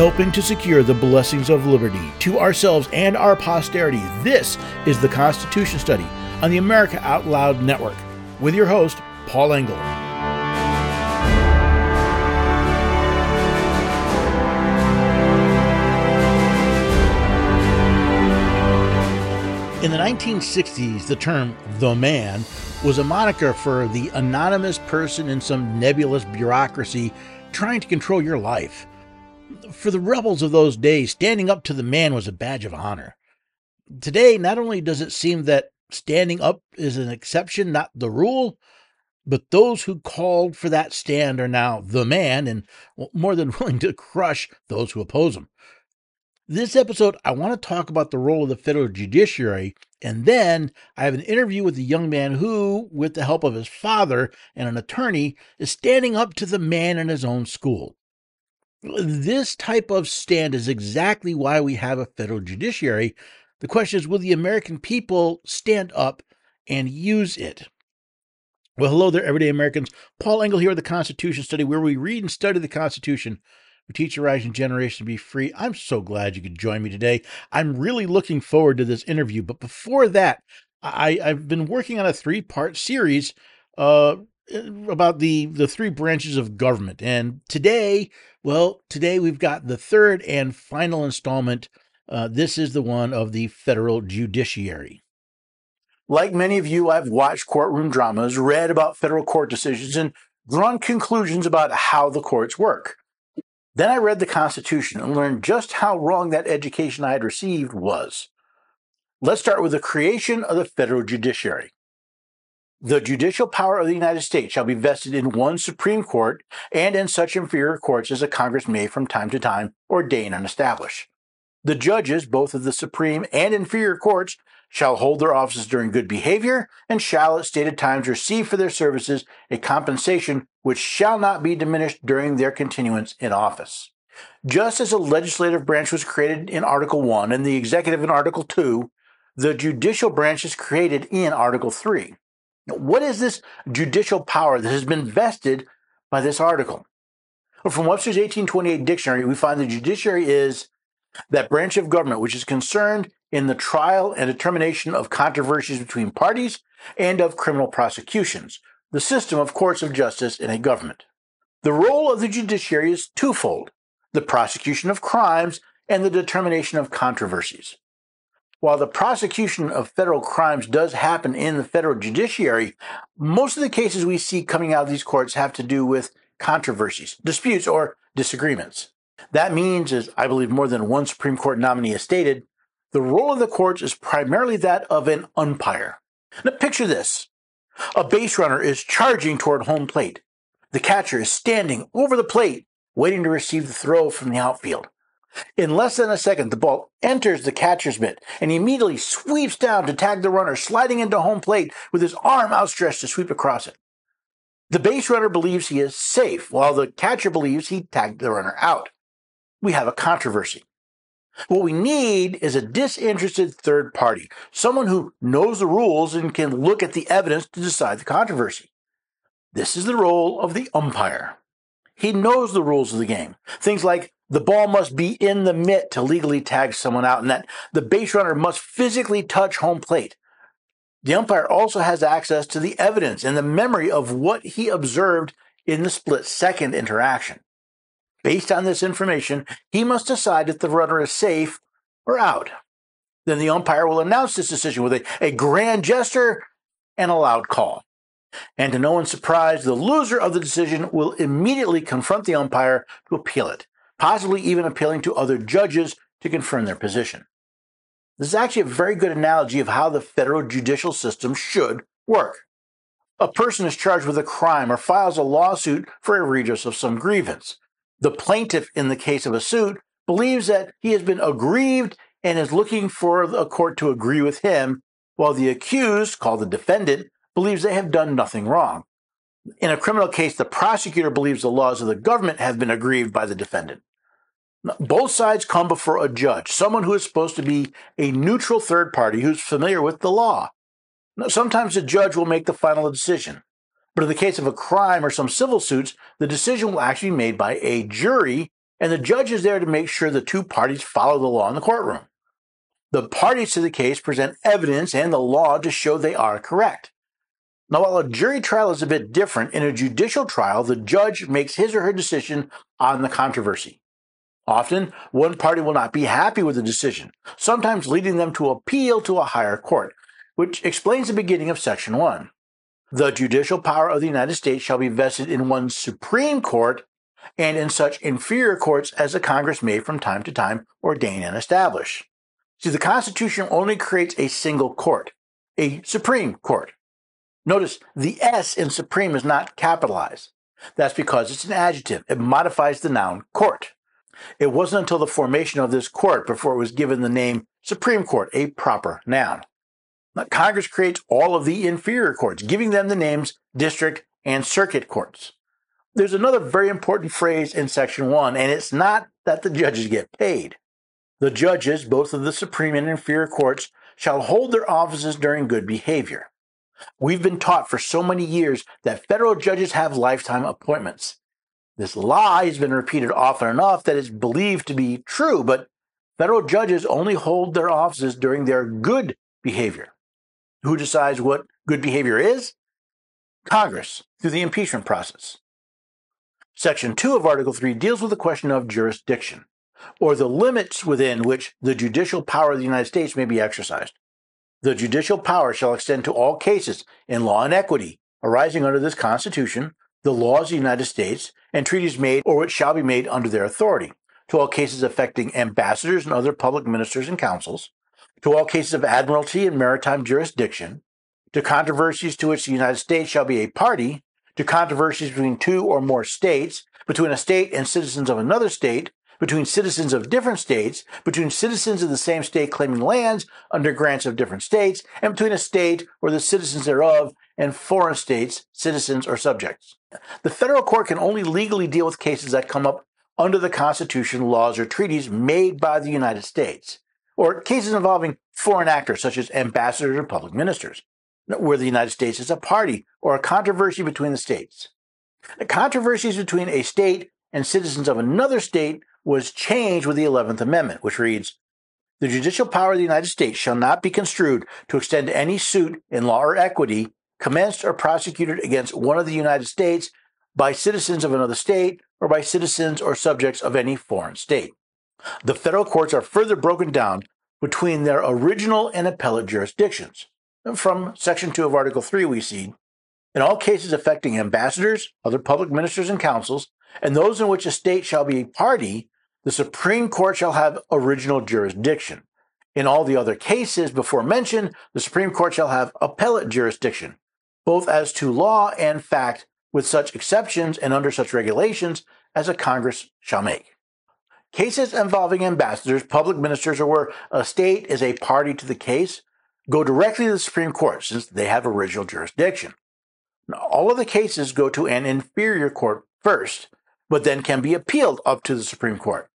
helping to secure the blessings of liberty to ourselves and our posterity. This is the Constitution Study on the America Out Loud Network with your host, Paul Engel. In the 1960s, the term "the man" was a moniker for the anonymous person in some nebulous bureaucracy trying to control your life. For the rebels of those days, standing up to the man was a badge of honor. Today, not only does it seem that standing up is an exception, not the rule, but those who called for that stand are now the man and more than willing to crush those who oppose him. This episode, I want to talk about the role of the federal judiciary, and then I have an interview with a young man who, with the help of his father and an attorney, is standing up to the man in his own school. This type of stand is exactly why we have a federal judiciary. The question is, will the American people stand up and use it? Well, hello there, everyday Americans. Paul Engel here at the Constitution Study, where we read and study the Constitution. We teach a rising generation to be free. I'm so glad you could join me today. I'm really looking forward to this interview. But before that, I've been working on a three-part series about the three branches of government. And today we've got the third and final installment. This is the one of the federal judiciary. Like many of you, I've watched courtroom dramas, read about federal court decisions, and drawn conclusions about how the courts work. Then I read the Constitution and learned just how wrong that education I had received was. Let's start with the creation of the federal judiciary. The judicial power of the United States shall be vested in one Supreme Court and in such inferior courts as the Congress may from time to time ordain and establish. The judges, both of the Supreme and inferior courts, shall hold their offices during good behavior and shall at stated times receive for their services a compensation which shall not be diminished during their continuance in office. Just as the legislative branch was created in Article 1 and the executive in Article 2, the judicial branch is created in Article 3. Now, what is this judicial power that has been vested by this article? Well, from Webster's 1828 dictionary, we find the judiciary is that branch of government which is concerned in the trial and determination of controversies between parties and of criminal prosecutions, the system of courts of justice in a government. The role of the judiciary is twofold, the prosecution of crimes and the determination of controversies. While the prosecution of federal crimes does happen in the federal judiciary, most of the cases we see coming out of these courts have to do with controversies, disputes, or disagreements. That means, as I believe more than one Supreme Court nominee has stated, the role of the courts is primarily that of an umpire. Now picture this. A base runner is charging toward home plate. The catcher is standing over the plate, waiting to receive the throw from the outfield. In less than a second, the ball enters the catcher's mitt, and he immediately sweeps down to tag the runner, sliding into home plate with his arm outstretched to sweep across it. The base runner believes he is safe, while the catcher believes he tagged the runner out. We have a controversy. What we need is a disinterested third party, someone who knows the rules and can look at the evidence to decide the controversy. This is the role of the umpire. He knows the rules of the game. Things like the ball must be in the mitt to legally tag someone out, and that the base runner must physically touch home plate. The umpire also has access to the evidence and the memory of what he observed in the split-second interaction. Based on this information, he must decide if the runner is safe or out. Then the umpire will announce this decision with a grand gesture and a loud call. And to no one's surprise, the loser of the decision will immediately confront the umpire to appeal it, possibly even appealing to other judges to confirm their position. This is actually a very good analogy of how the federal judicial system should work. A person is charged with a crime or files a lawsuit for a redress of some grievance. The plaintiff, in the case of a suit, believes that he has been aggrieved and is looking for a court to agree with him, while the accused, called the defendant, believes they have done nothing wrong. In a criminal case, the prosecutor believes the laws of the government have been aggrieved by the defendant. Both sides come before a judge, someone who is supposed to be a neutral third party who's familiar with the law. Sometimes the judge will make the final decision. But in the case of a crime or some civil suits, the decision will actually be made by a jury, And the judge is there to make sure the two parties follow the law in the courtroom. The parties to the case present evidence and the law to show they are correct. Now, while a jury trial is a bit different, in a judicial trial, the judge makes his or her decision on the controversy. Often, one party will not be happy with the decision, sometimes leading them to appeal to a higher court, which explains the beginning of Section 1. The judicial power of the United States shall be vested in one Supreme Court and in such inferior courts as the Congress may from time to time ordain and establish. See, the Constitution only creates a single court, a Supreme Court. Notice the S in Supreme is not capitalized. That's because it's an adjective. It modifies the noun court. It wasn't until the formation of this court before it was given the name Supreme Court, a proper noun. Now, Congress creates all of the inferior courts, giving them the names district and circuit courts. There's another very important phrase in Section 1, and it's not that the judges get paid. The judges, both of the Supreme and inferior courts, shall hold their offices during good behavior. We've been taught for so many years that federal judges have lifetime appointments. This lie has been repeated often enough that it's believed to be true, but federal judges only hold their offices during their good behavior. Who decides what good behavior is? Congress, through the impeachment process. Section 2 of Article 3 deals with the question of jurisdiction, or the limits within which the judicial power of the United States may be exercised. The judicial power shall extend to all cases in law and equity arising under this Constitution, the laws of the United States, and treaties made or which shall be made under their authority, to all cases affecting ambassadors and other public ministers and councils, to all cases of admiralty and maritime jurisdiction, to controversies to which the United States shall be a party, to controversies between two or more states, between a state and citizens of another state, between citizens of different states, between citizens of the same state claiming lands under grants of different states, and between a state or the citizens thereof and foreign states, citizens or subjects. The federal court can only legally deal with cases that come up under the Constitution, laws, or treaties made by the United States, or cases involving foreign actors such as ambassadors or public ministers, where the United States is a party, or a controversy between the states. The controversies between a state and citizens of another state was changed with the 11th Amendment, which reads, "The judicial power of the United States shall not be construed to extend to any suit in law or equity commenced or prosecuted against one of the United States by citizens of another state or by citizens or subjects of any foreign state." The federal courts are further broken down between their original and appellate jurisdictions. From Section 2 of Article 3, we see, "In all cases affecting ambassadors, other public ministers and councils, and those in which a state shall be a party, the Supreme Court shall have original jurisdiction. In all the other cases before mentioned, the Supreme Court shall have appellate jurisdiction, both as to law and fact, with such exceptions and under such regulations as a Congress shall make." Cases involving ambassadors, public ministers, or where a state is a party to the case go directly to the Supreme Court, since they have original jurisdiction. Now, all of the cases go to an inferior court first, but then can be appealed up to the Supreme Court.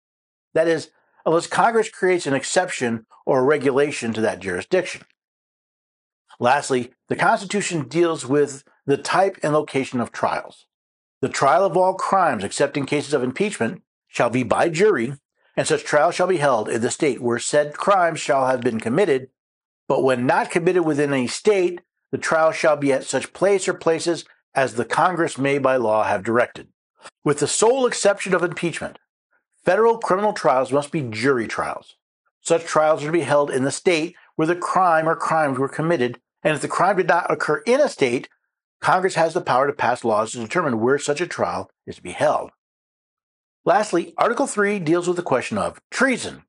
That is, unless Congress creates an exception or a regulation to that jurisdiction. Lastly, the Constitution deals with the type and location of trials. "The trial of all crimes, except in cases of impeachment, shall be by jury, and such trial shall be held in the state where said crimes shall have been committed, but when not committed within a state, the trial shall be at such place or places as the Congress may by law have directed. With the sole exception of impeachment, federal criminal trials must be jury trials. Such trials are to be held in the state where the crime or crimes were committed, and if the crime did not occur in a state, Congress has the power to pass laws to determine where such a trial is to be held." Lastly, Article 3 deals with the question of treason.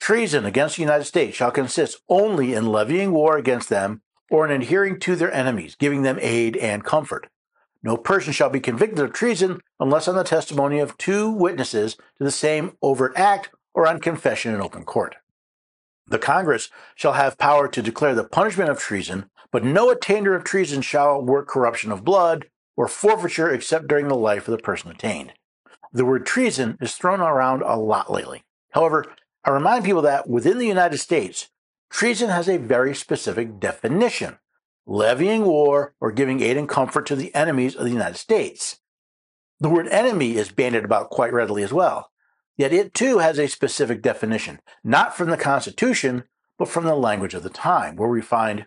"Treason against the United States shall consist only in levying war against them or in adhering to their enemies, giving them aid and comfort. No person shall be convicted of treason unless on the testimony of two witnesses to the same overt act or on confession in open court. The Congress shall have power to declare the punishment of treason, but no attainder of treason shall work corruption of blood or forfeiture except during the life of the person attainted." The word treason is thrown around a lot lately. However, I remind people that within the United States, treason has a very specific definition: levying war or giving aid and comfort to the enemies of the United States. The word enemy is bandied about quite readily as well. Yet it too has a specific definition, not from the Constitution, but from the language of the time, where we find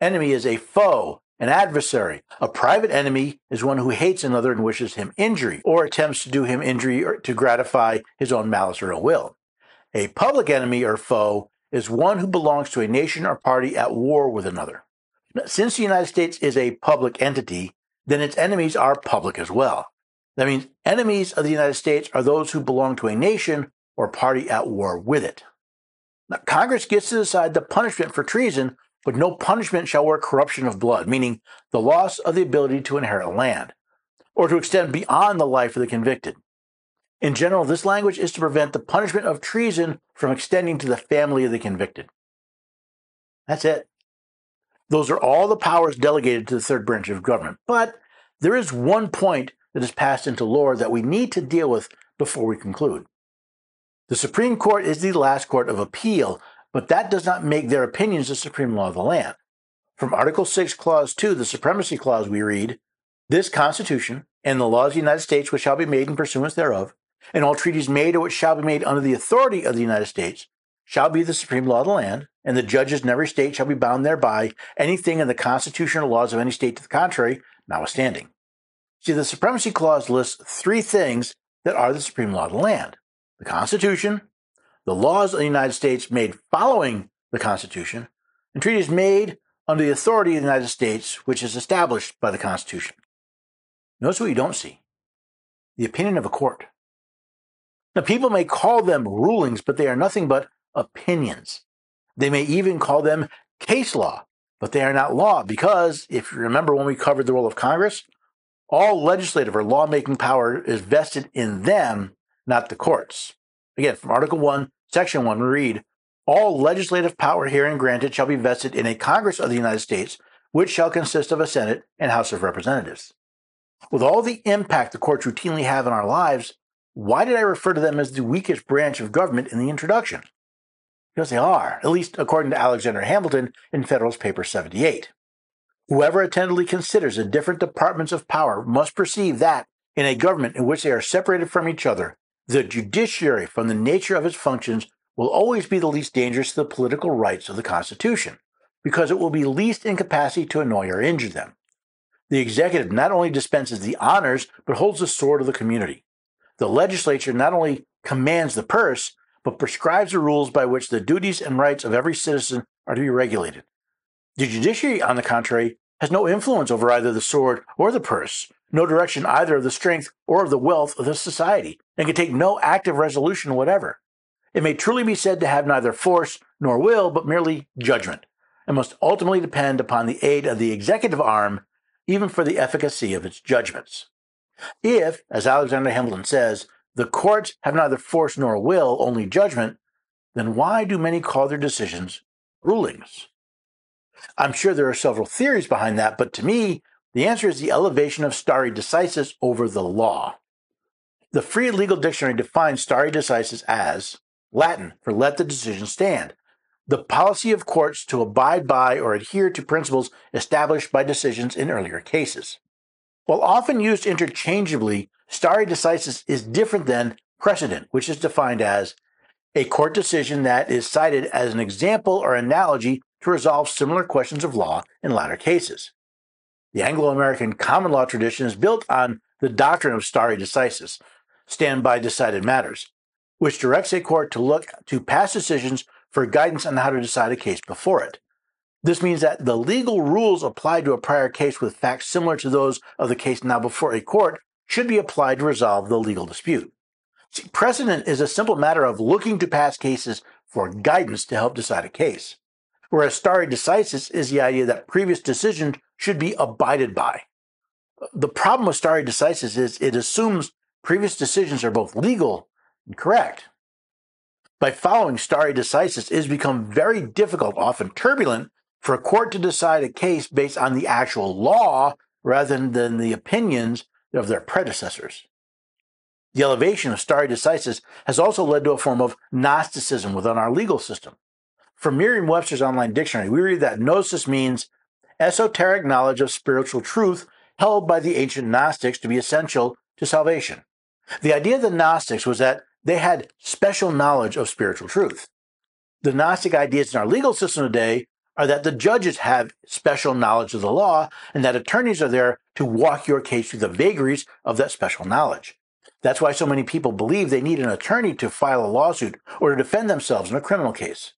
enemy is a foe, an adversary. A private enemy is one who hates another and wishes him injury, or attempts to do him injury or to gratify his own malice or ill will. A public enemy or foe is one who belongs to a nation or party at war with another. Since the United States is a public entity, then its enemies are public as well. That means enemies of the United States are those who belong to a nation or party at war with it. Now, Congress gets to decide the punishment for treason, but no punishment shall work corruption of blood, meaning the loss of the ability to inherit land, or to extend beyond the life of the convicted. In general, this language is to prevent the punishment of treason from extending to the family of the convicted. That's it. Those are all the powers delegated to the third branch of government. But there is one point that is passed into law that we need to deal with before we conclude. The Supreme Court is the last court of appeal, but that does not make their opinions the supreme law of the land. From Article 6, Clause 2, the Supremacy Clause, we read, "This Constitution and the laws of the United States which shall be made in pursuance thereof, and all treaties made or which shall be made under the authority of the United States, shall be the supreme law of the land, and the judges in every state shall be bound thereby, anything in the Constitution or laws of any state to the contrary, notwithstanding." See, the Supremacy Clause lists three things that are the supreme law of the land: the Constitution, the laws of the United States made following the Constitution, and treaties made under the authority of the United States, which is established by the Constitution. Notice what you don't see: the opinion of a court. Now, people may call them rulings, but they are nothing but opinions. They may even call them case law, but they are not law, because, if you remember when we covered the role of Congress, all legislative or lawmaking power is vested in them, not the courts. Again, from Article 1, Section 1, we read, "All legislative power herein granted shall be vested in a Congress of the United States, which shall consist of a Senate and House of Representatives." With all the impact the courts routinely have on our lives, why did I refer to them as the weakest branch of government in the introduction? Because they are, at least according to Alexander Hamilton in Federalist Paper 78. "Whoever attentively considers the different departments of power must perceive that, in a government in which they are separated from each other, the judiciary, from the nature of its functions, will always be the least dangerous to the political rights of the Constitution, because it will be least in capacity to annoy or injure them. The executive not only dispenses the honors, but holds the sword of the community. The legislature not only commands the purse, but prescribes the rules by which the duties and rights of every citizen are to be regulated. The judiciary, on the contrary, has no influence over either the sword or the purse, no direction either of the strength or of the wealth of the society, and can take no active resolution whatever. It may truly be said to have neither force nor will, but merely judgment, and must ultimately depend upon the aid of the executive arm, even for the efficacy of its judgments. If, as Alexander Hamilton says, the courts have neither force nor will, only judgment, then why do many call their decisions rulings?" I'm sure there are several theories behind that, but to me, the answer is the elevation of stare decisis over the law. The Free Legal Dictionary defines stare decisis as, Latin for "let the decision stand," the policy of courts to abide by or adhere to principles established by decisions in earlier cases. While often used interchangeably, stare decisis is different than precedent, which is defined as a court decision that is cited as an example or analogy to resolve similar questions of law in latter cases. The Anglo-American common law tradition is built on the doctrine of stare decisis, stand by decided matters, which directs a court to look to past decisions for guidance on how to decide a case before it. This means that the legal rules applied to a prior case with facts similar to those of the case now before a court should be applied to resolve the legal dispute. See, precedent is a simple matter of looking to past cases for guidance to help decide a case, whereas stare decisis is the idea that previous decisions should be abided by. The problem with stare decisis is it assumes previous decisions are both legal and correct. By following stare decisis, it has become very difficult, often turbulent, for a court to decide a case based on the actual law rather than the opinions of their predecessors. The elevation of stare decisis has also led to a form of Gnosticism within our legal system. From Merriam-Webster's online dictionary, we read that Gnosis means esoteric knowledge of spiritual truth held by the ancient Gnostics to be essential to salvation. The idea of the Gnostics was that They had special knowledge of spiritual truth. The Gnostic ideas in our legal system today are that the judges have special knowledge of the law and that attorneys are there to walk your case through the vagaries of that special knowledge. That's why so many people believe they need an attorney to file a lawsuit or to defend themselves in a criminal case.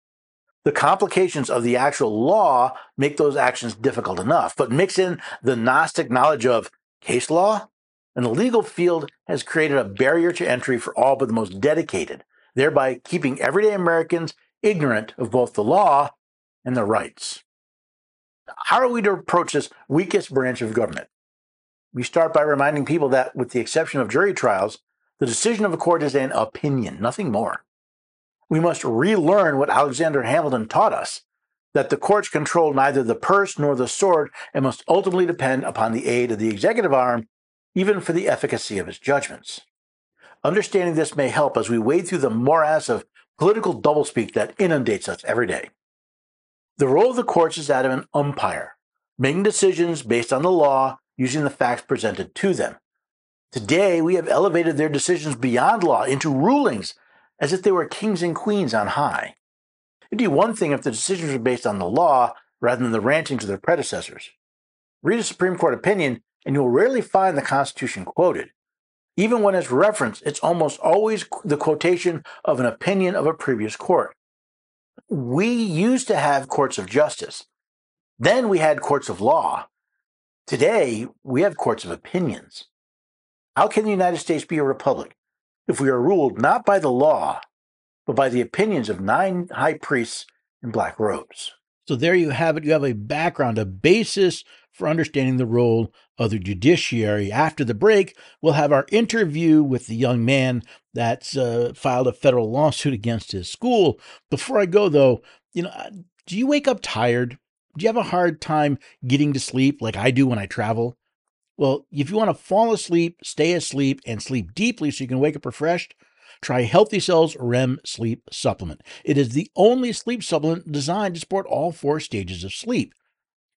The complications of the actual law make those actions difficult enough, but mix in the Gnostic knowledge of case law, and the legal field has created a barrier to entry for all but the most dedicated, thereby keeping everyday Americans ignorant of both the law and their rights. How are we to approach this weakest branch of government? We start by reminding people that, with the exception of jury trials, the decision of a court is an opinion, nothing more. We must relearn what Alexander Hamilton taught us, that the courts control neither the purse nor the sword and must ultimately depend upon the aid of the executive arm, even for the efficacy of its judgments. Understanding this may help as we wade through the morass of political doublespeak that inundates us every day. The role of the courts is that of an umpire, making decisions based on the law using the facts presented to them. Today, we have elevated their decisions beyond law into rulings as if they were kings and queens on high. It'd be one thing if the decisions were based on the law rather than the rantings of their predecessors. Read a Supreme Court opinion, and you'll rarely find the Constitution quoted. Even when it's referenced, it's almost always the quotation of an opinion of a previous court. We used to have courts of justice. Then we had courts of law. Today, we have courts of opinions. How can the United States be a republic if we are ruled not by the law, but by the opinions of 9 high priests in black robes? So there you have it. You have a background, a basis for understanding the role of the judiciary. After the break, we'll have our interview with the young man that's filed a federal lawsuit against his school. Before I go, though, do you wake up tired? Do you have a hard time getting to sleep like I do when I travel? Well, if you want to fall asleep, stay asleep, and sleep deeply so you can wake up refreshed, try Healthy Cell's REM sleep supplement. It is the only sleep supplement designed to support all 4 stages of sleep.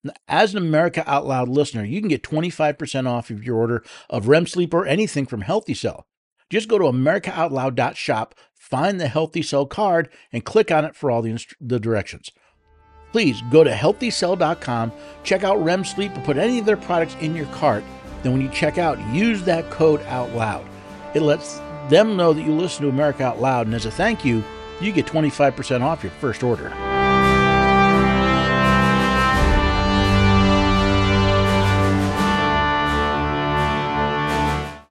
Now, as an America Out Loud listener, you can get 25% off of your order of REM sleep or anything from Healthy Cell. Just go to americaoutloud.shop, find the Healthy Cell card, and click on it for all the directions. Please go to healthycell.com, check out REM sleep, or put any of their products in your cart. Then when you check out, use that code Out Loud. It lets them know that you listen to America Out Loud, and as a thank you, you get 25% off your first order.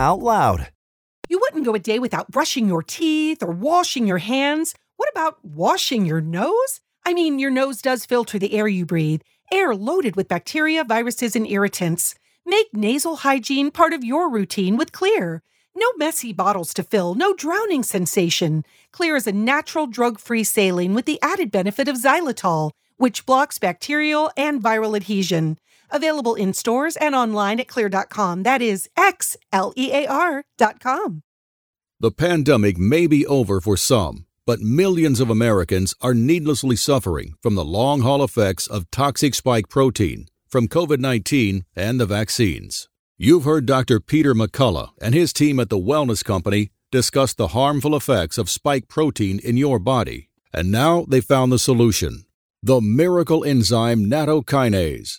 Out Loud. You wouldn't go a day without brushing your teeth or washing your hands. What about washing your nose? I mean, your nose does filter the air you breathe, air loaded with bacteria, viruses, and irritants. Make nasal hygiene part of your routine with Clear. No messy bottles to fill, no drowning sensation. Clear is a natural drug-free saline with the added benefit of xylitol, which blocks bacterial and viral adhesion. Available in stores and online at clear.com. That is XLEAR.com. The pandemic may be over for some, but millions of Americans are needlessly suffering from the long-haul effects of toxic spike protein from COVID-19 and the vaccines. You've heard Dr. Peter McCullough and his team at the Wellness Company discuss the harmful effects of spike protein in your body, and now they found the solution, the miracle enzyme nattokinase.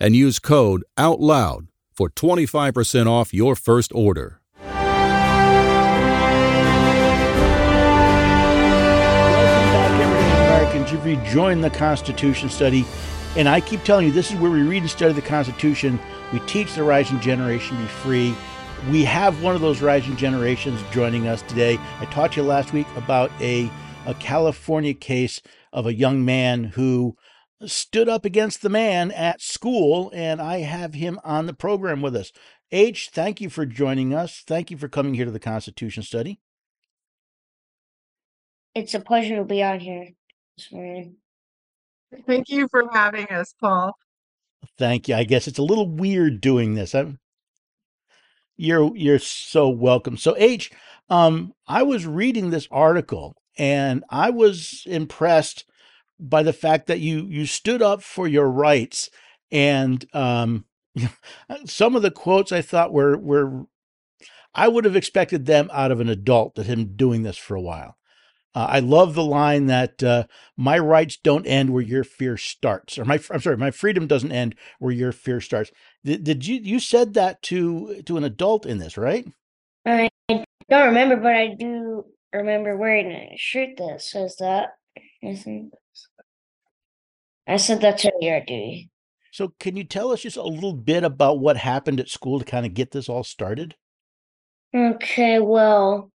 and use code OUTLOUD for 25% off your first order. if you join the Constitution Study. And I keep telling you, this is where we read and study the Constitution. We teach the rising generation to be free. We have one of those rising generations joining us today. I talked to you last week about a California case of a young man who stood up against the man at school, and I have him on the program with us. H, thank you for joining us. Thank you for coming here to the Constitution Study. It's a pleasure to be on here. Thank you for having us, Paul. Thank you. I guess it's a little weird doing this. You're so welcome. So H, I was reading this article and I was impressed by the fact that you stood up for your rights. And some of the quotes I thought were I would have expected them out of an adult, that him doing this for a while. I love the line that my rights don't end where your fear starts, or my freedom doesn't end where your fear starts. Did you said that to an adult in this, right? I don't remember, but I do remember wearing a shirt that says that. I said that to your duty. So can you tell us just a little bit about what happened at school to kind of get this all started? Okay, well,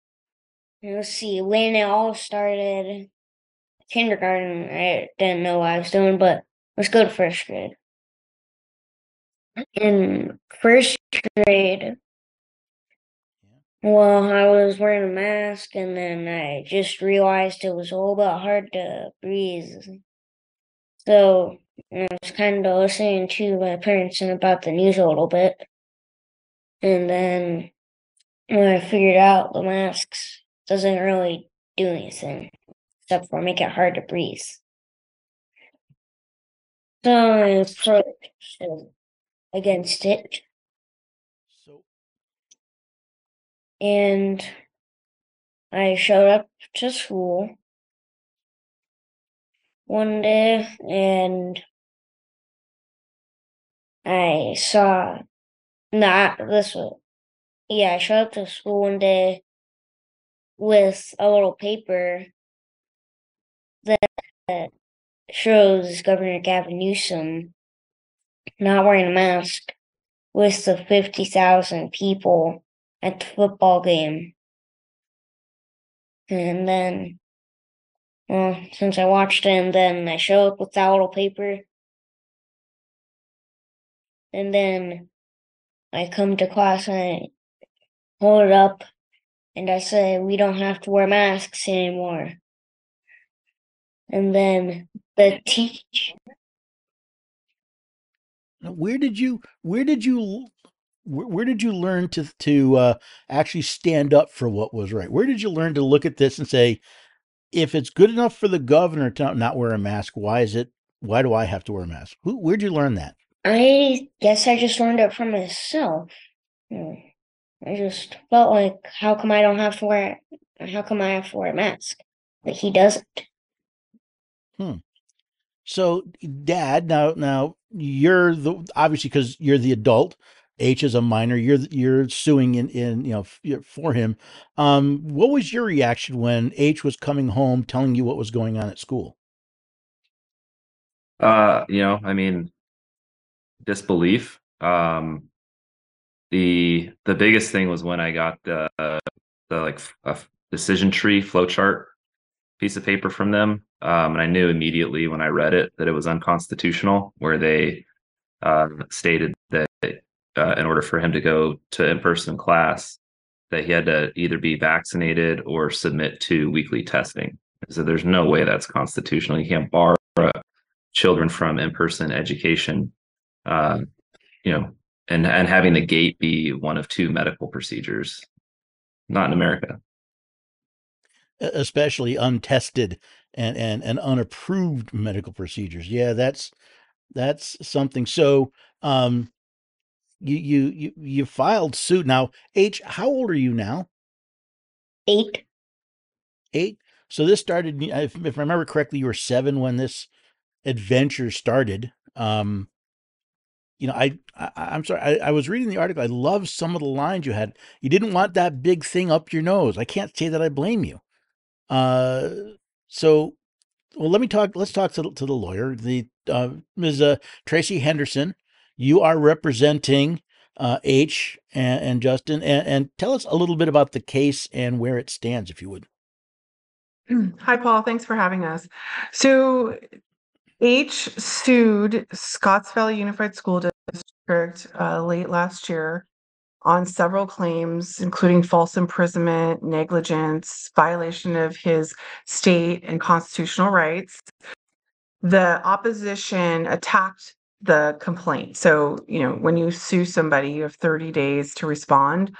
let's see, when it all started, kindergarten, I didn't know what I was doing, but let's go to first grade. In first grade, well, I was wearing a mask, and then I just realized it was a whole bit hard to breathe. So I was kind of listening to my parents and about the news a little bit. And then when I figured out the masks doesn't really do anything except for make it hard to breathe. So I protested against it. So, and I showed up to school one day and I saw not this way. Yeah, I showed up to school one day with a little paper that shows Governor Gavin Newsom not wearing a mask with the 50,000 people at the football game. And then, well, since I watched it, and then I show up with that little paper. And then I come to class and I hold it up. And I say, we don't have to wear masks anymore. And then the teacher. Where did you learn to actually stand up for what was right? Where did you learn to look at this and say, if it's good enough for the governor to not wear a mask, why do I have to wear a mask? Where'd you learn that? I guess I just learned it from myself. I just felt like, how come I have to wear a mask? But he doesn't. So Dad, now you're the, obviously, cause you're the adult, H is a minor, you're suing in, you know, for him. What was your reaction when H was coming home telling you what was going on at school? You know, I mean, disbelief. The biggest thing was when I got the decision tree flowchart piece of paper from them, and I knew immediately when I read it that it was unconstitutional, where they stated that in order for him to go to in-person class, that he had to either be vaccinated or submit to weekly testing. So there's no way that's constitutional. You can't bar children from in-person education. You know. And having the gate be one of two medical procedures, not in America. Especially untested and unapproved medical procedures. Yeah, that's something. So you filed suit. Now, H, how old are you now? 8. 8. So this started, if I remember correctly, you were 7 when this adventure started. You know, I'm sorry, I was reading the article. I love some of the lines you had. You didn't want that big thing up your nose. I can't say that I blame you. So Well, let's talk to the lawyer, Ms. Tracy Henderson. You are representing H and Justin, and tell us a little bit about the case and where it stands, if you would. Hi, Paul. Thanks for having us. So H sued Scotts Valley Unified School District late last year on several claims, including false imprisonment, negligence, violation of his state and constitutional rights. The opposition attacked the complaint. So, you know, when you sue somebody, you have 30 days to respond.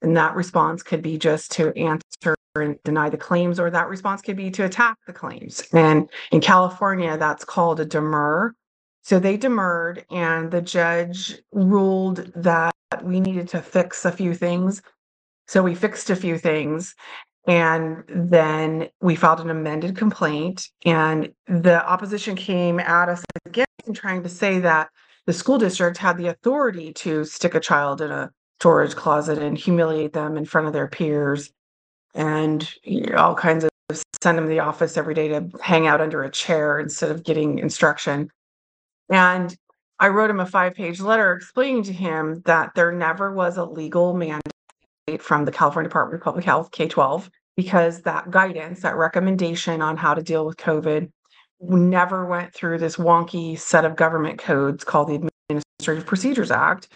And that response could be just to answer and deny the claims, or that response could be to attack the claims. And in California, that's called a demur. So they demurred, and the judge ruled that we needed to fix a few things. So we fixed a few things, and then we filed an amended complaint, and the opposition came at us again trying to say that the school district had the authority to stick a child in a storage closet and humiliate them in front of their peers and, you know, all kinds of, send them to the office every day to hang out under a chair instead of getting instruction. And I wrote him a 5-page letter explaining to him that there never was a legal mandate from the California Department of Public Health, K-12, because that guidance, that recommendation on how to deal with COVID, never went through this wonky set of government codes called the Administrative Procedures Act.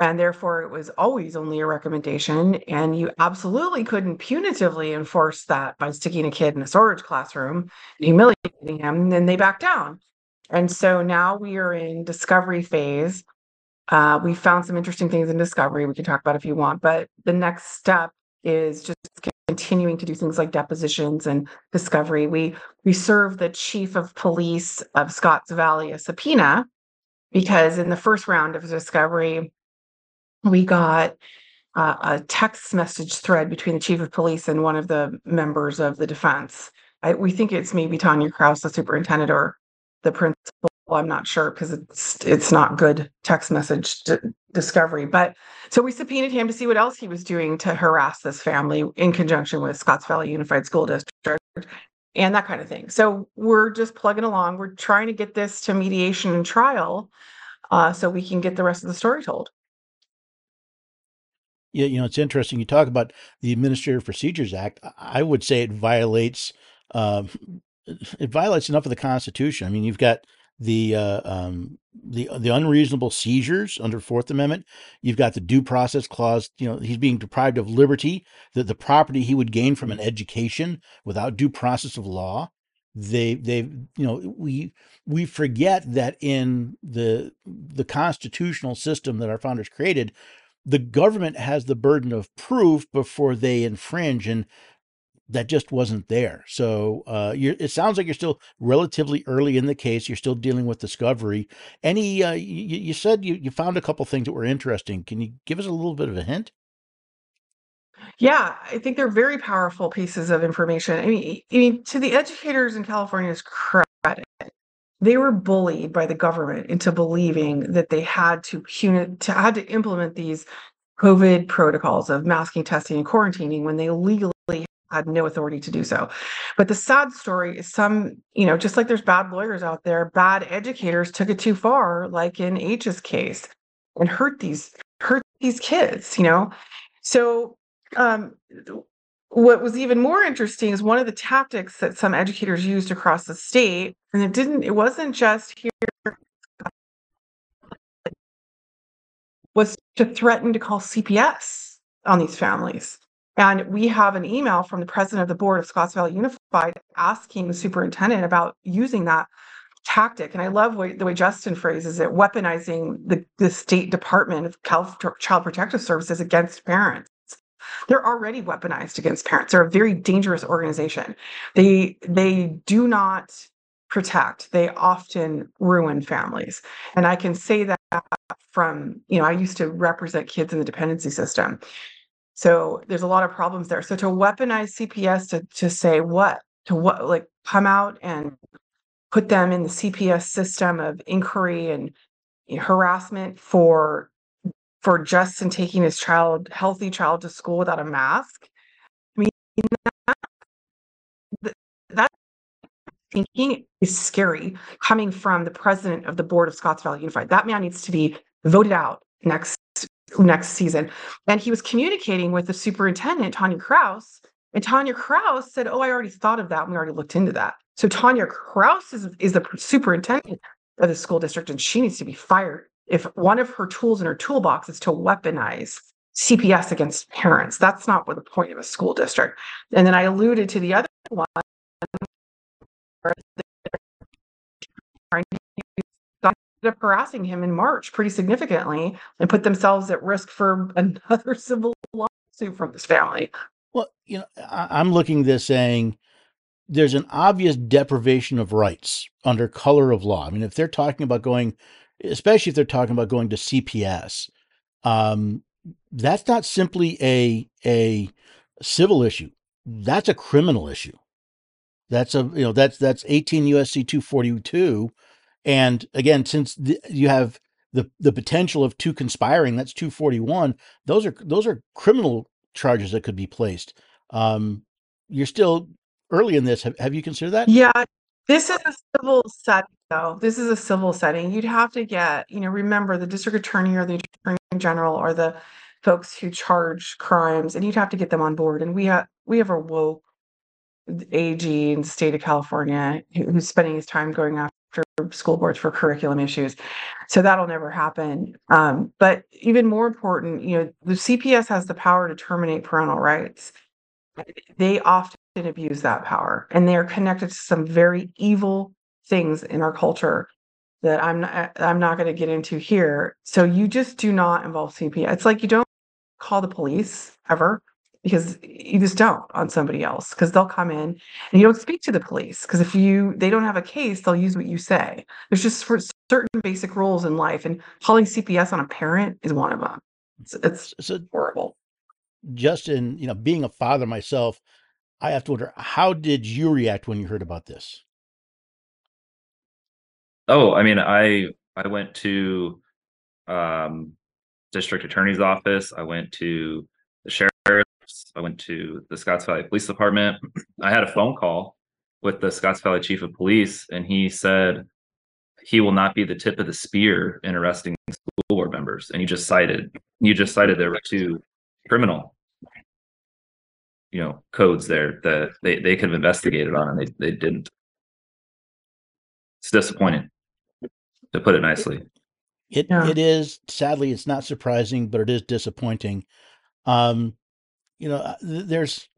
And therefore, it was always only a recommendation. And you absolutely couldn't punitively enforce that by sticking a kid in a storage classroom, humiliating him, and then they backed down. And so now we are in discovery phase. We found some interesting things in discovery we can talk about if you want, but the next step is just continuing to do things like depositions and discovery. We served the chief of police of Scotts Valley a subpoena because in the first round of discovery, we got a text message thread between the chief of police and one of the members of the defense. We think it's maybe Tanya Krause, the superintendent, or the principal, I'm not sure, because it's not good text message discovery. But so we subpoenaed him to see what else he was doing to harass this family in conjunction with Scotts Valley Unified School District and that kind of thing. So we're just plugging along. We're trying to get this to mediation and trial so we can get the rest of the story told. Yeah, you know, it's interesting. You talk about the Administrative Procedures Act. I would say it violates enough of the Constitution. I mean, you've got the unreasonable seizures under Fourth Amendment. You've got the Due Process Clause. You know, he's being deprived of liberty, that the property he would gain from an education without due process of law. We forget that in the constitutional system that our founders created, the government has the burden of proof before they infringe, and that just wasn't there. So it sounds like you're still relatively early in the case. You're still dealing with discovery. You said you found a couple things that were interesting. Can you give us a little bit of a hint? Yeah, I think they're very powerful pieces of information. I mean, to the educators in California's credit, they were bullied by the government into believing that they had to implement these COVID protocols of masking, testing, and quarantining when they legally had no authority to do so. But the sad story is some, you know, just like there's bad lawyers out there, bad educators took it too far, like in H's case, and hurt these kids, you know? So what was even more interesting is one of the tactics that some educators used across the state, and it wasn't just here, was to threaten to call CPS on these families. And we have an email from the president of the board of Scotts Valley Unified asking the superintendent about using that tactic. And I love the way Justin phrases it, weaponizing the State Department of Child Protective Services against parents. They're already weaponized against parents. They're a very dangerous organization. They do not protect. They often ruin families. And I can say that from, you know, I used to represent kids in the dependency system. So there's a lot of problems there. So to weaponize CPS to say what, like come out and put them in the CPS system of inquiry and, you know, harassment for Justin taking his healthy child to school without a mask. I mean, that thinking is scary coming from the president of the board of Scotts Valley Unified. That man needs to be voted out next season. And he was communicating with the superintendent, Tanya Krause, and Tanya Krause said, oh, I already thought of that, and we already looked into that. So Tanya Krause is the superintendent of the school district, and she needs to be fired if one of her tools in her toolbox is to weaponize CPS against parents. That's not what the point of a school district. And then I alluded to the other one, harassing him in March pretty significantly and put themselves at risk for another civil lawsuit from this family. Well, you know, I'm looking at this saying there's an obvious deprivation of rights under color of law. I mean, if they're talking about going, especially if they're talking about going to CPS, that's not simply a civil issue. That's a criminal issue. That's a, you know, that's 18 USC 242. And again, since you have the potential of two conspiring, that's 241. Those are criminal charges that could be placed. You're still early in this. Have you considered that? Yeah, this is a civil setting, though. This is a civil setting. You'd have to get, you know, remember the district attorney or the attorney general or the folks who charge crimes, and you'd have to get them on board. And we have a woke AG in the state of California who's spending his time going after school boards for curriculum issues, so that'll never happen. But even more important, you know, the CPS has the power to terminate parental rights. They often abuse that power, and they are connected to some very evil things in our culture that I'm not going to get into here. So you just do not involve CPS. It's like you don't call the police ever, because you just don't on somebody else, because they'll come in and you don't speak to the police, because if they don't have a case, they'll use what you say. There's just certain basic rules in life, and calling CPS on a parent is one of them. It's horrible. Justin, you know, being a father myself, I have to wonder, how did you react when you heard about this? Oh, I mean, I went to district attorney's office. I went to the sheriff. I went to the Scotts Valley Police Department. I had a phone call with the Scotts Valley Chief of Police, and he said he will not be the tip of the spear in arresting school board members. And you just cited there were two criminal, you know, codes there that they could have investigated on, and they didn't. It's disappointing, to put it nicely. It is, sadly, it's not surprising, but it is disappointing. You know, there's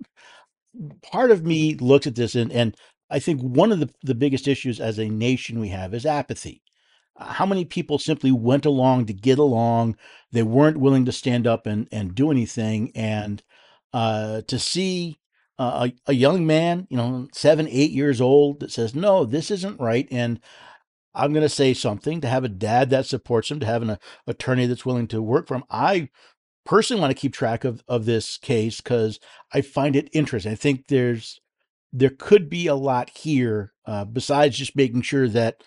part of me looks at this and I think one of the biggest issues as a nation we have is apathy. How many people simply went along to get along? They weren't willing to stand up and do anything. And to see a young man, you know, 7, 8 years old, that says, no, this isn't right, and I'm going to say something, to have a dad that supports him, to have an attorney that's willing to work for him. I personally want to keep track of this case because I find it interesting. I think there could be a lot here besides just making sure that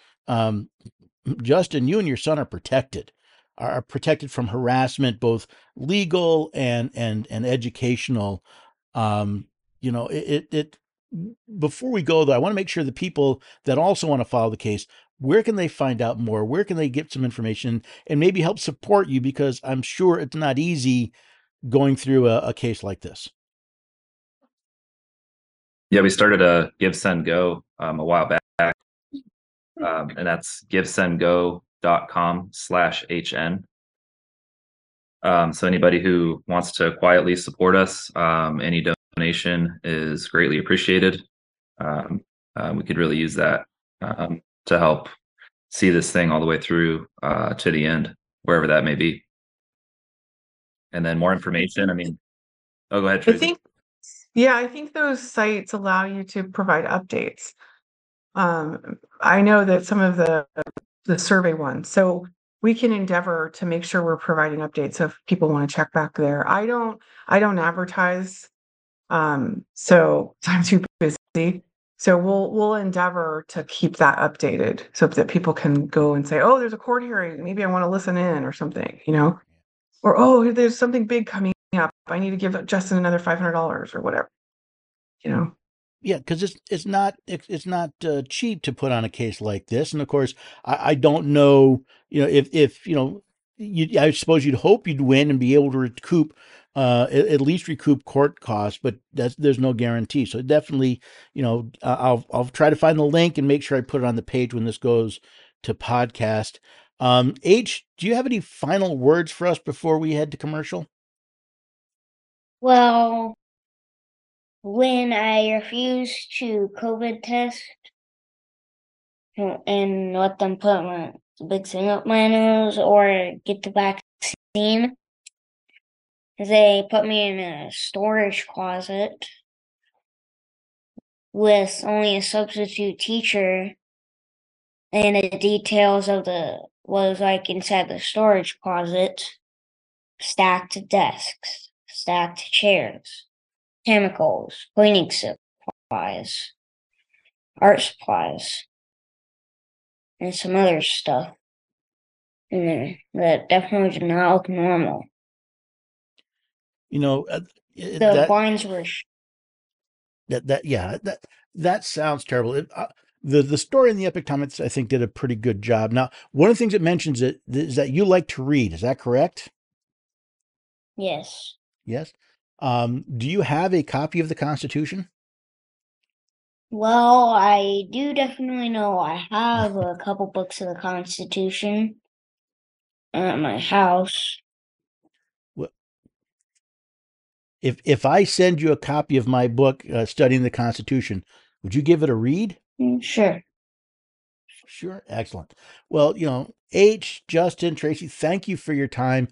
Justin, you and your son are protected from harassment, both legal and educational. You know, before we go, though, I want to make sure the people that also want to follow the case, where can they find out more? Where can they get some information and maybe help support you? Because I'm sure it's not easy going through a case like this. Yeah, we started a Give, Send, Go a while back, and that's givesendgo.com/HN. So anybody who wants to quietly support us, any donation is greatly appreciated. We could really use that to help see this thing all the way through to the end, wherever that may be. And then more information. I mean, oh, go ahead, Tracy. I think those sites allow you to provide updates. I know that some of the survey ones, so we can endeavor to make sure we're providing updates. So if people want to check back there, I don't advertise. So I'm too busy. So we'll endeavor to keep that updated so that people can go and say, oh, there's a court hearing. Maybe I want to listen in or something, you know, or, oh, there's something big coming up. I need to give Justin another $500 or whatever, you know. Yeah, because it's not cheap to put on a case like this. And of course, I don't know, you know, if I suppose you'd hope you'd win and be able to recoup, at least recoup court costs, but there's no guarantee. So definitely, you know, I'll try to find the link and make sure I put it on the page when this goes to podcast. H, do you have any final words for us before we head to commercial? Well, when I refuse to COVID test and let them put the big thing up my nose or get the vaccine, they put me in a storage closet with only a substitute teacher and the details of what it was like inside the storage closet, stacked desks, stacked chairs, chemicals, cleaning supplies, art supplies, and some other stuff in there that definitely did not look normal. You know, the blinds were. That sounds terrible. The story in the Epic Times, I think, did a pretty good job. Now, one of the things it mentions is that you like to read. Is that correct? Yes. Yes. Do you have a copy of the Constitution? Well, I do definitely know I have a couple books of the Constitution at my house. Well, if I send you a copy of my book, Studying the Constitution, would you give it a read? Sure. Sure. Excellent. Well, you know, H, Justin, Tracy, thank you for your time.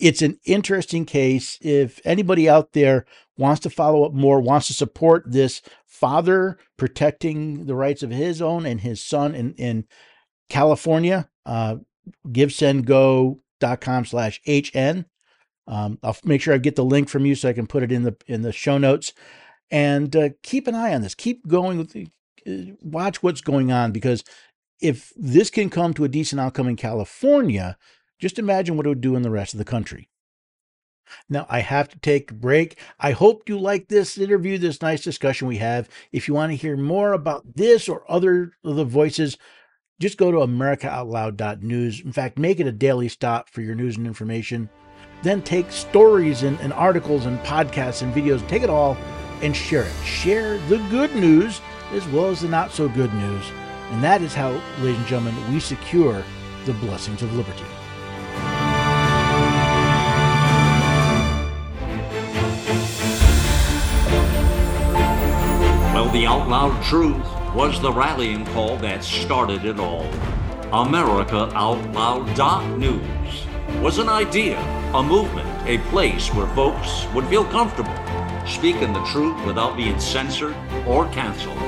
It's an interesting case. If anybody out there wants to follow up more, wants to support this father protecting the rights of his own and his son in California, givesendgo.com/HN. I'll make sure I get the link from you so I can put it in the show notes. And keep an eye on this. Keep going watch what's going on, because if this can come to a decent outcome in California, just imagine what it would do in the rest of the country. Now, I have to take a break. I hope you like this interview, this nice discussion we have. If you want to hear more about this or other of the voices, just go to AmericaOutloud.news. In fact, make it a daily stop for your news and information. Then take stories and articles and podcasts and videos, take it all and share it. Share the good news as well as the not so good news. And that is how, ladies and gentlemen, we secure the blessings of liberty. Well, the out loud truth was the rallying call that started it all. AmericaOutloud.news was an idea, a movement, a place where folks would feel comfortable speaking the truth without being censored or canceled.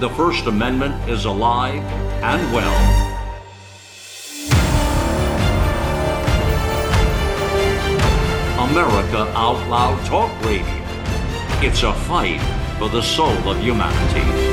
The First Amendment is alive and well. America Out Loud Talk Radio. It's a fight for the soul of humanity.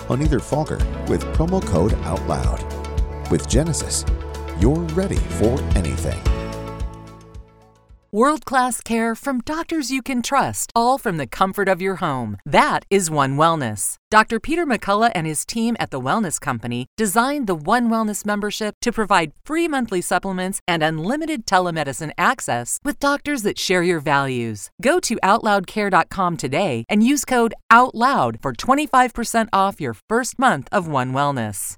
on either Fogger with promo code OUTLOUD. With Genesis, you're ready for anything. World-class care from doctors you can trust, all from the comfort of your home. That is One Wellness. Dr. Peter McCullough and his team at the Wellness Company designed the One Wellness membership to provide free monthly supplements and unlimited telemedicine access with doctors that share your values. Go to OutLoudCare.com today and use code OUTLOUD for 25% off your first month of One Wellness.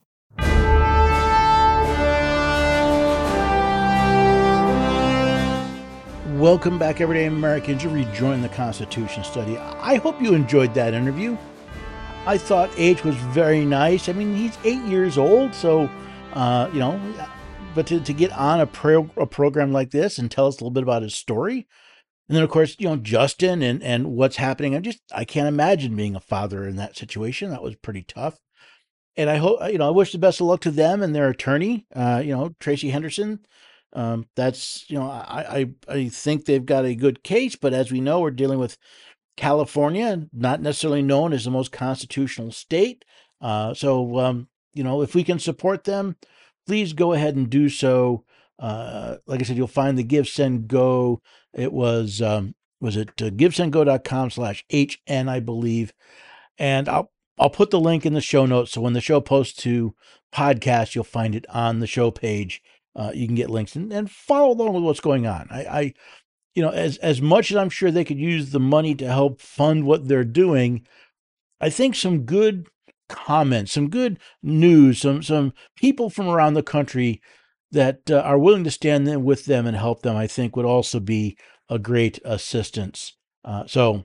Welcome back, everyday Americans. You rejoin the Constitution Study. I hope you enjoyed that interview. I thought H was very nice. I mean, he's 8 years old, so, but to get on a program like this and tell us a little bit about his story. And then, of course, Justin and what's happening. I can't imagine being a father in that situation. That was pretty tough. And I hope, I wish the best of luck to them and their attorney, Tracy Henderson. I think they've got a good case, but as we know, we're dealing with California, not necessarily known as the most constitutional state. So, if we can support them, please go ahead and do so. Like I said, you'll find the Give, Send, Go. It was givesendgo.com/HN, I believe. And I'll put the link in the show notes. So when the show posts to podcast, you'll find it on the show page. You can get links and follow along with what's going on. As much as I'm sure they could use the money to help fund what they're doing, I think some good comments, some good news, some people from around the country that are willing to stand in with them and help them, I think would also be a great assistance. So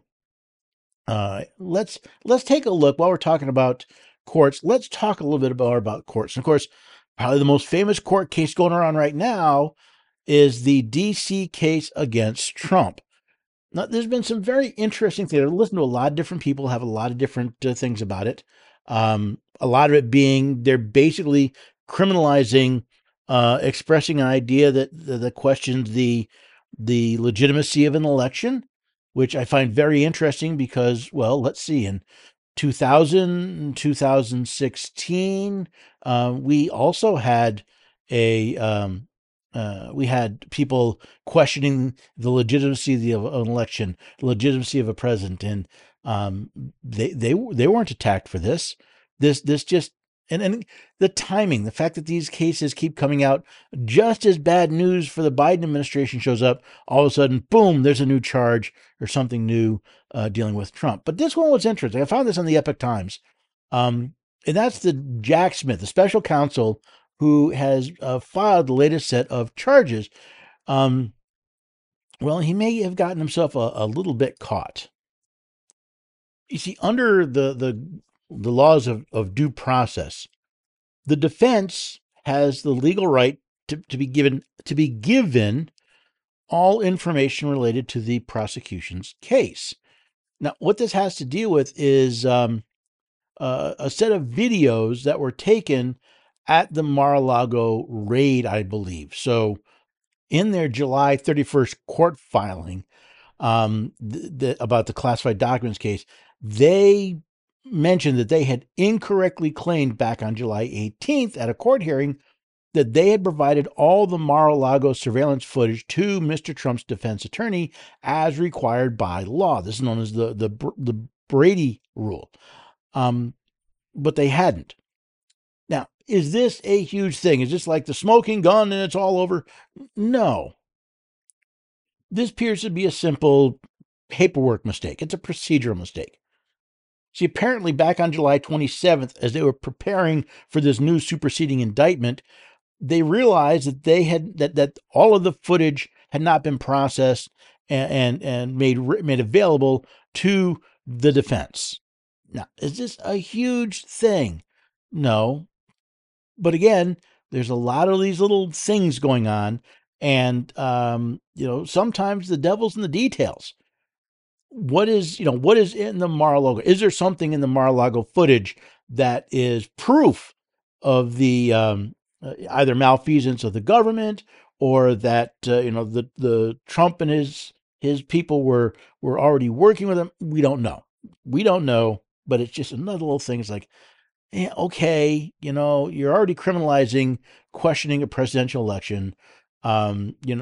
let's take a look while we're talking about courts. Let's talk a little bit more about courts. And of course, probably the most famous court case going around right now is the D.C. case against Trump. Now, there's been some very interesting things. I've listened to a lot of different people, have a lot of different things about it. A lot of it being they're basically criminalizing expressing an idea that questions the legitimacy of an election, which I find very interesting because, well, let's see, in 2000, 2016, we also had we had people questioning the legitimacy of an election, legitimacy of a president, and they weren't attacked for this. This just and the timing, the fact that these cases keep coming out just as bad news for the Biden administration shows up, all of a sudden, boom, there's a new charge or something new dealing with Trump. But this one was interesting. I found this on the Epoch Times, and that's the Jack Smith, the special counsel who has filed the latest set of charges. Well, he may have gotten himself a little bit caught. You see, under the laws of due process, the defense has the legal right to be given all information related to the prosecution's case. Now, what this has to deal with is a set of videos that were taken at the Mar-a-Lago raid, I believe. So in their July 31st court filing about the classified documents case, they mentioned that they had incorrectly claimed back on July 18th at a court hearing that they had provided all the Mar-a-Lago surveillance footage to Mr. Trump's defense attorney as required by law. This is known as the Brady rule. But they hadn't. Now, is this a huge thing? Is this like the smoking gun and it's all over? No. This appears to be a simple paperwork mistake. It's a procedural mistake. See, apparently back on July 27th, as they were preparing for this new superseding indictment, they realized that they had that all of the footage had not been processed and made available to the defense. Now, is this a huge thing? No. But again, there's a lot of these little things going on, and sometimes the devil's in the details. What is in the Mar-a-Lago? Is there something in the Mar-a-Lago footage that is proof of the either malfeasance of the government or that the Trump and his people were already working with him? We don't know, but it's just another little thing. It's like, yeah, okay, you're already criminalizing questioning a presidential election. Now you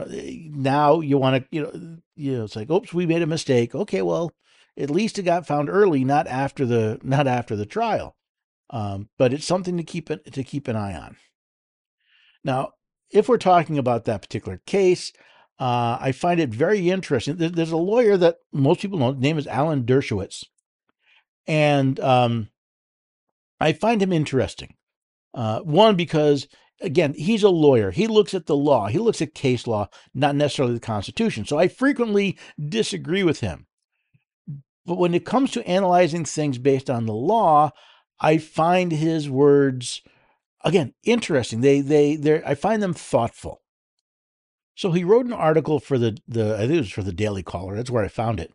want to, it's like, oops, we made a mistake. Okay, well, at least it got found early, not after the trial. But it's something to keep an eye on. Now, if we're talking about that particular case, I find it very interesting. There's a lawyer that most people know. His name is Alan Dershowitz, and I find him interesting. One, because, again, he's a lawyer. He looks at the law. He looks at case law, not necessarily the Constitution. So I frequently disagree with him. But when it comes to analyzing things based on the law, I find his words, again, interesting. I find them thoughtful. So he wrote an article for I think it was for the Daily Caller. That's where I found it.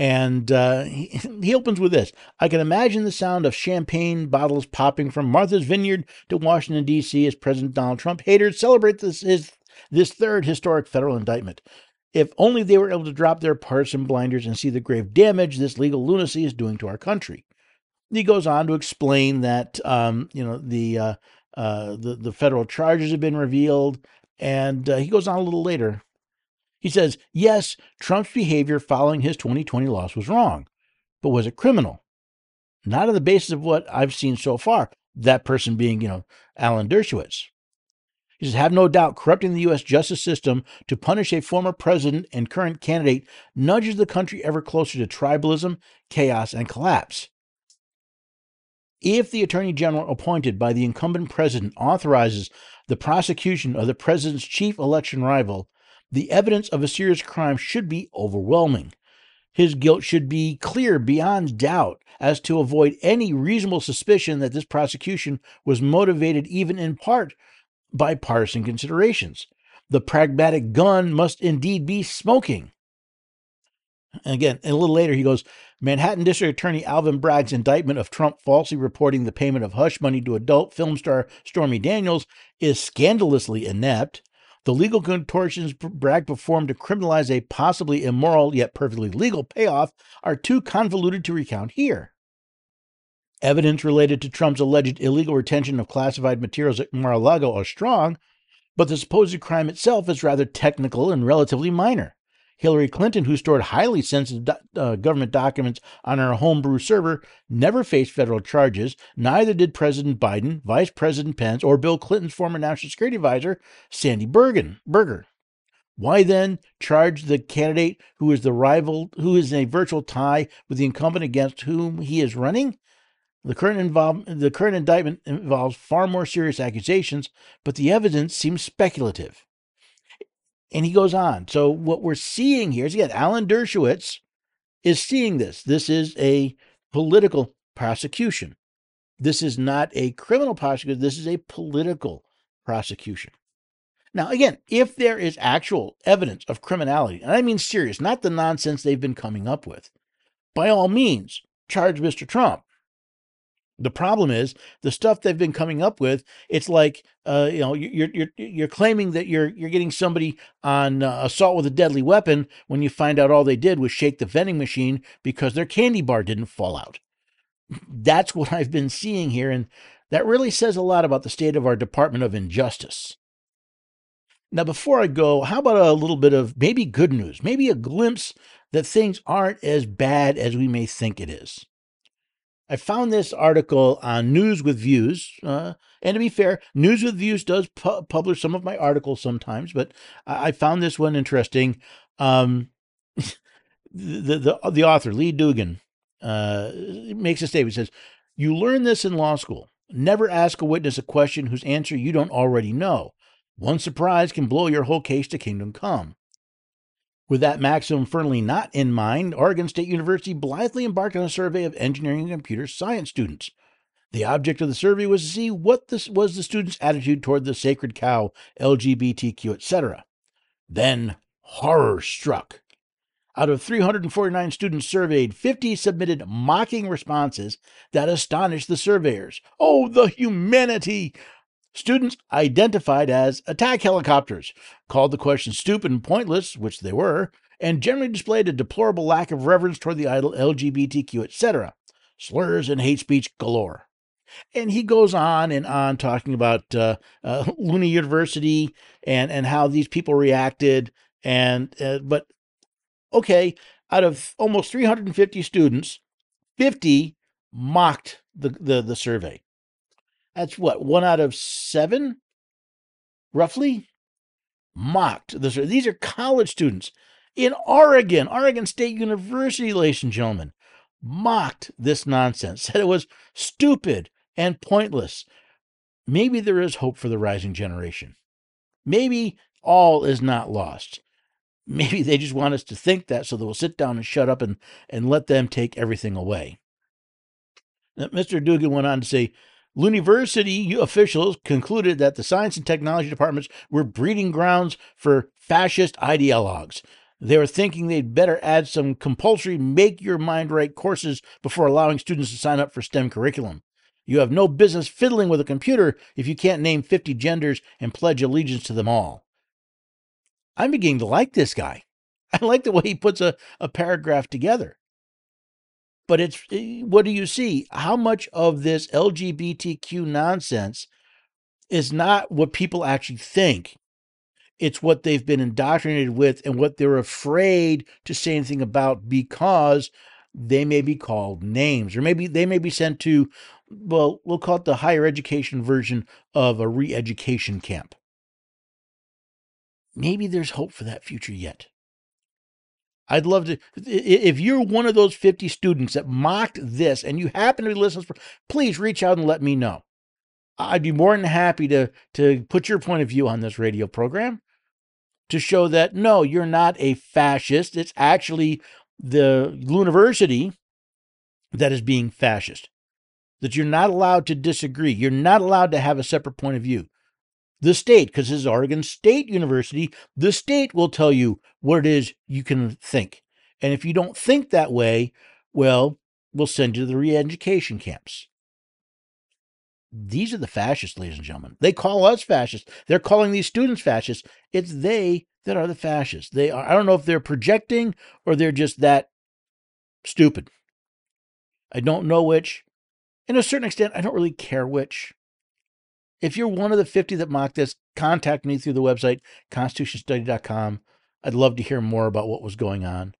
And he opens with this. I can imagine the sound of champagne bottles popping from Martha's Vineyard to Washington, D.C. as President Donald Trump haters celebrate this third historic federal indictment. If only they were able to drop their partisan blinders and see the grave damage this legal lunacy is doing to our country. He goes on to explain that the federal charges have been revealed, and he goes on a little later. He says, yes, Trump's behavior following his 2020 loss was wrong, but was it criminal? Not on the basis of what I've seen so far, that person being, Alan Dershowitz. He says, have no doubt corrupting the U.S. justice system to punish a former president and current candidate nudges the country ever closer to tribalism, chaos, and collapse. If the attorney general appointed by the incumbent president authorizes the prosecution of the president's chief election rival, the evidence of a serious crime should be overwhelming. His guilt should be clear beyond doubt as to avoid any reasonable suspicion that this prosecution was motivated even in part by partisan considerations. The pragmatic gun must indeed be smoking. And again, a little later he goes, Manhattan District Attorney Alvin Bragg's indictment of Trump falsely reporting the payment of hush money to adult film star Stormy Daniels is scandalously inept. The legal contortions Bragg performed to criminalize a possibly immoral yet perfectly legal payoff are too convoluted to recount here. Evidence related to Trump's alleged illegal retention of classified materials at Mar-a-Lago are strong, but the supposed crime itself is rather technical and relatively minor. Hillary Clinton, who stored highly sensitive government documents on her homebrew server, never faced federal charges. Neither did President Biden, Vice President Pence, or Bill Clinton's former National Security Advisor, Sandy Berger. Why then charge the candidate who is the rival, who is in a virtual tie with the incumbent against whom he is running? The current indictment involves far more serious accusations, but the evidence seems speculative. And he goes on. So what we're seeing here is, again, Alan Dershowitz is seeing this. This is a political prosecution. This is not a criminal prosecution. This is a political prosecution. Now, again, if there is actual evidence of criminality, and I mean serious, not the nonsense they've been coming up with, by all means, charge Mr. Trump. The problem is the stuff they've been coming up with. It's like you're claiming that you're getting somebody on assault with a deadly weapon when you find out all they did was shake the vending machine because their candy bar didn't fall out. That's what I've been seeing here, and that really says a lot about the state of our Department of Injustice. Now, before I go, how about a little bit of maybe good news, maybe a glimpse that things aren't as bad as we may think it is. I found this article on News with Views, and to be fair, News with Views does publish some of my articles sometimes, but I found this one interesting. The author, Lee Dugan, makes a statement. He says, you learn this in law school. Never ask a witness a question whose answer you don't already know. One surprise can blow your whole case to kingdom come. With that maxim firmly not in mind, Oregon State University blithely embarked on a survey of engineering and computer science students. The object of the survey was to see what was the students' attitude toward the sacred cow, LGBTQ, etc. Then, horror struck. Out of 349 students surveyed, 50 submitted mocking responses that astonished the surveyors. Oh, the humanity! Students identified as attack helicopters, called the question stupid and pointless, which they were, and generally displayed a deplorable lack of reverence toward the idol LGBTQ, etc. Slurs and hate speech galore. And he goes on and on talking about Luna University and how these people reacted. But, okay, out of almost 350 students, 50 mocked the survey. That's what, 1 out of 7, roughly, mocked. These are college students in Oregon State University, ladies and gentlemen. mocked this nonsense, said it was stupid and pointless. Maybe there is hope for the rising generation. Maybe all is not lost. Maybe they just want us to think that so they will sit down and shut up and let them take everything away. Now, Mr. Dugan went on to say, Luniversity officials concluded that the science and technology departments were breeding grounds for fascist ideologues. They were thinking they'd better add some compulsory make-your-mind-right courses before allowing students to sign up for STEM curriculum. You have no business fiddling with a computer if you can't name 50 genders and pledge allegiance to them all. I'm beginning to like this guy. I like the way he puts a paragraph together. But it's, what do you see? How much of this LGBTQ nonsense is not what people actually think? It's what they've been indoctrinated with and what they're afraid to say anything about because they may be called names, or maybe they may be sent to, well, we'll call it the higher education version of a re-education camp. Maybe there's hope for that future yet. I'd love to, if you're one of those 50 students that mocked this and you happen to be listening, please reach out and let me know. I'd be more than happy to put your point of view on this radio program to show that, no, you're not a fascist. It's actually the university that is being fascist, that you're not allowed to disagree. You're not allowed to have a separate point of view. The state, because this is Oregon State University, the state will tell you what it is you can think. And if you don't think that way, well, we'll send you to the re-education camps. These are the fascists, ladies and gentlemen. They call us fascists. They're calling these students fascists. It's they that are the fascists. They are, I don't know if they're projecting or they're just that stupid. I don't know which. And to a certain extent, I don't really care which. If you're one of the 50 that mocked this, contact me through the website, constitutionstudy.com. I'd love to hear more about what was going on.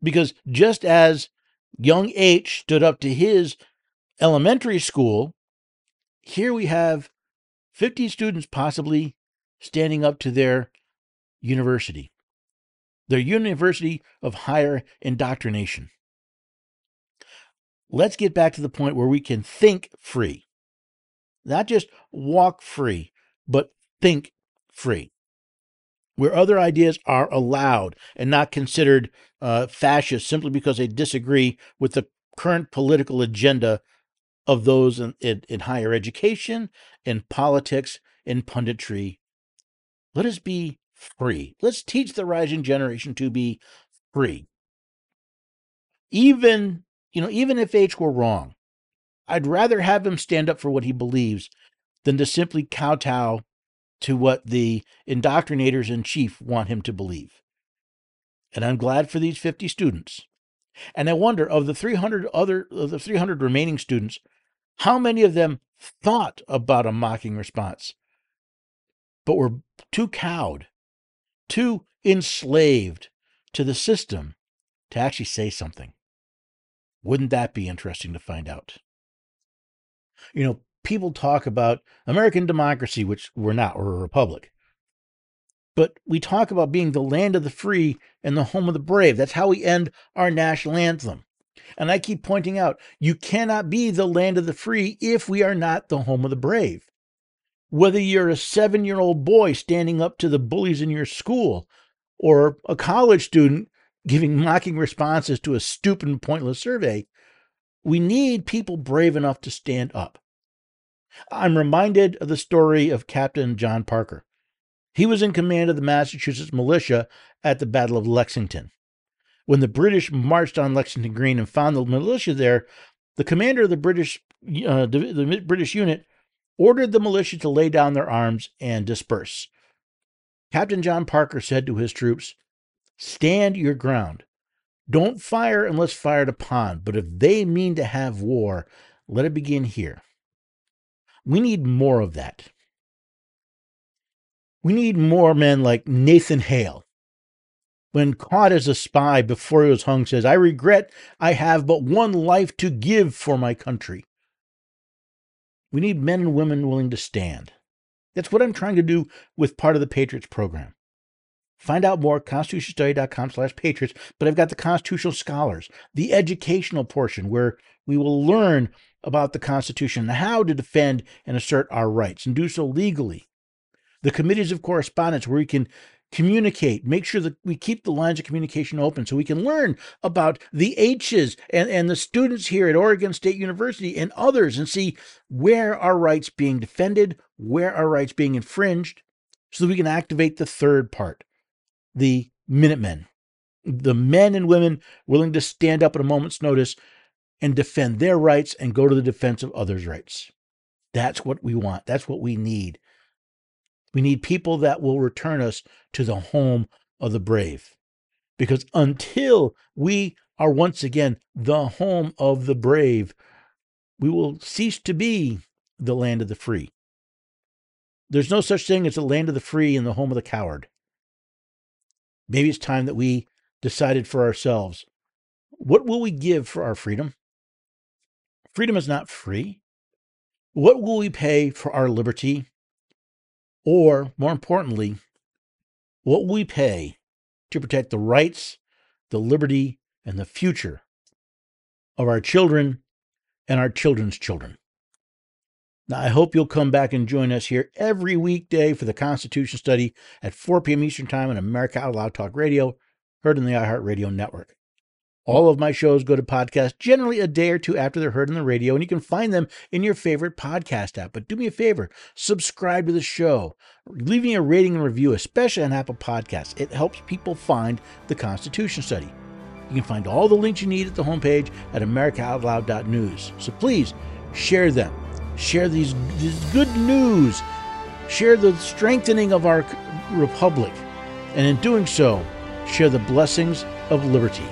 Because just as young H stood up to his elementary school, here we have 50 students possibly standing up to their university of higher indoctrination. Let's get back to the point where we can think free. Not just walk free, but think free, where other ideas are allowed and not considered fascist simply because they disagree with the current political agenda of those in higher education, in politics, in punditry. Let us be free. Let's teach the rising generation to be free. Even if H were wrong, I'd rather have him stand up for what he believes than to simply kowtow to what the indoctrinators in chief want him to believe. And I'm glad for these 50 students. And I wonder, of the 300 remaining students, how many of them thought about a mocking response, but were too cowed, too enslaved to the system to actually say something? Wouldn't that be interesting to find out? You know, people talk about American democracy, which we're not, we're a republic. But we talk about being the land of the free and the home of the brave. That's how we end our national anthem. And I keep pointing out, you cannot be the land of the free if we are not the home of the brave. Whether you're a 7-year-old boy standing up to the bullies in your school or a college student giving mocking responses to a stupid and pointless survey, we need people brave enough to stand up. I'm reminded of the story of Captain John Parker. He was in command of the Massachusetts militia at the Battle of Lexington. When the British marched on Lexington Green and found the militia there, the commander of the British unit ordered the militia to lay down their arms and disperse. Captain John Parker said to his troops, "Stand your ground. Don't fire unless fired upon, but if they mean to have war, let it begin here." We need more of that. We need more men like Nathan Hale. When caught as a spy before he was hung, says, "I regret I have but one life to give for my country." We need men and women willing to stand. That's what I'm trying to do with part of the Patriots program. Find out more at constitutionstudy.com/patriots, but I've got the Constitutional Scholars, the educational portion where we will learn about the Constitution and how to defend and assert our rights and do so legally. The Committees of Correspondence where we can communicate, make sure that we keep the lines of communication open so we can learn about the H's and the students here at Oregon State University and others and see where our rights being defended, where our rights being infringed, so that we can activate the third part, the Minutemen, the men and women willing to stand up at a moment's notice and defend their rights and go to the defense of others' rights. That's what we want. That's what we need. We need people that will return us to the home of the brave. Because until we are once again the home of the brave, we will cease to be the land of the free. There's no such thing as the land of the free and the home of the coward. Maybe it's time that we decided for ourselves, what will we give for our freedom? Freedom is not free. What will we pay for our liberty? Or, more importantly, what will we pay to protect the rights, the liberty, and the future of our children and our children's children? Now, I hope you'll come back and join us here every weekday for the Constitution Study at 4 p.m. Eastern Time on America Out Loud Talk Radio, heard on the iHeartRadio network. All of my shows go to podcast generally a day or two after they're heard on the radio, and you can find them in your favorite podcast app. But do me a favor, subscribe to the show. Leave me a rating and review, especially on Apple Podcasts. It helps people find the Constitution Study. You can find all the links you need at the homepage at americaoutloud.news. So please share them. Share these good news. Share the strengthening of our republic. And in doing so, share the blessings of liberty.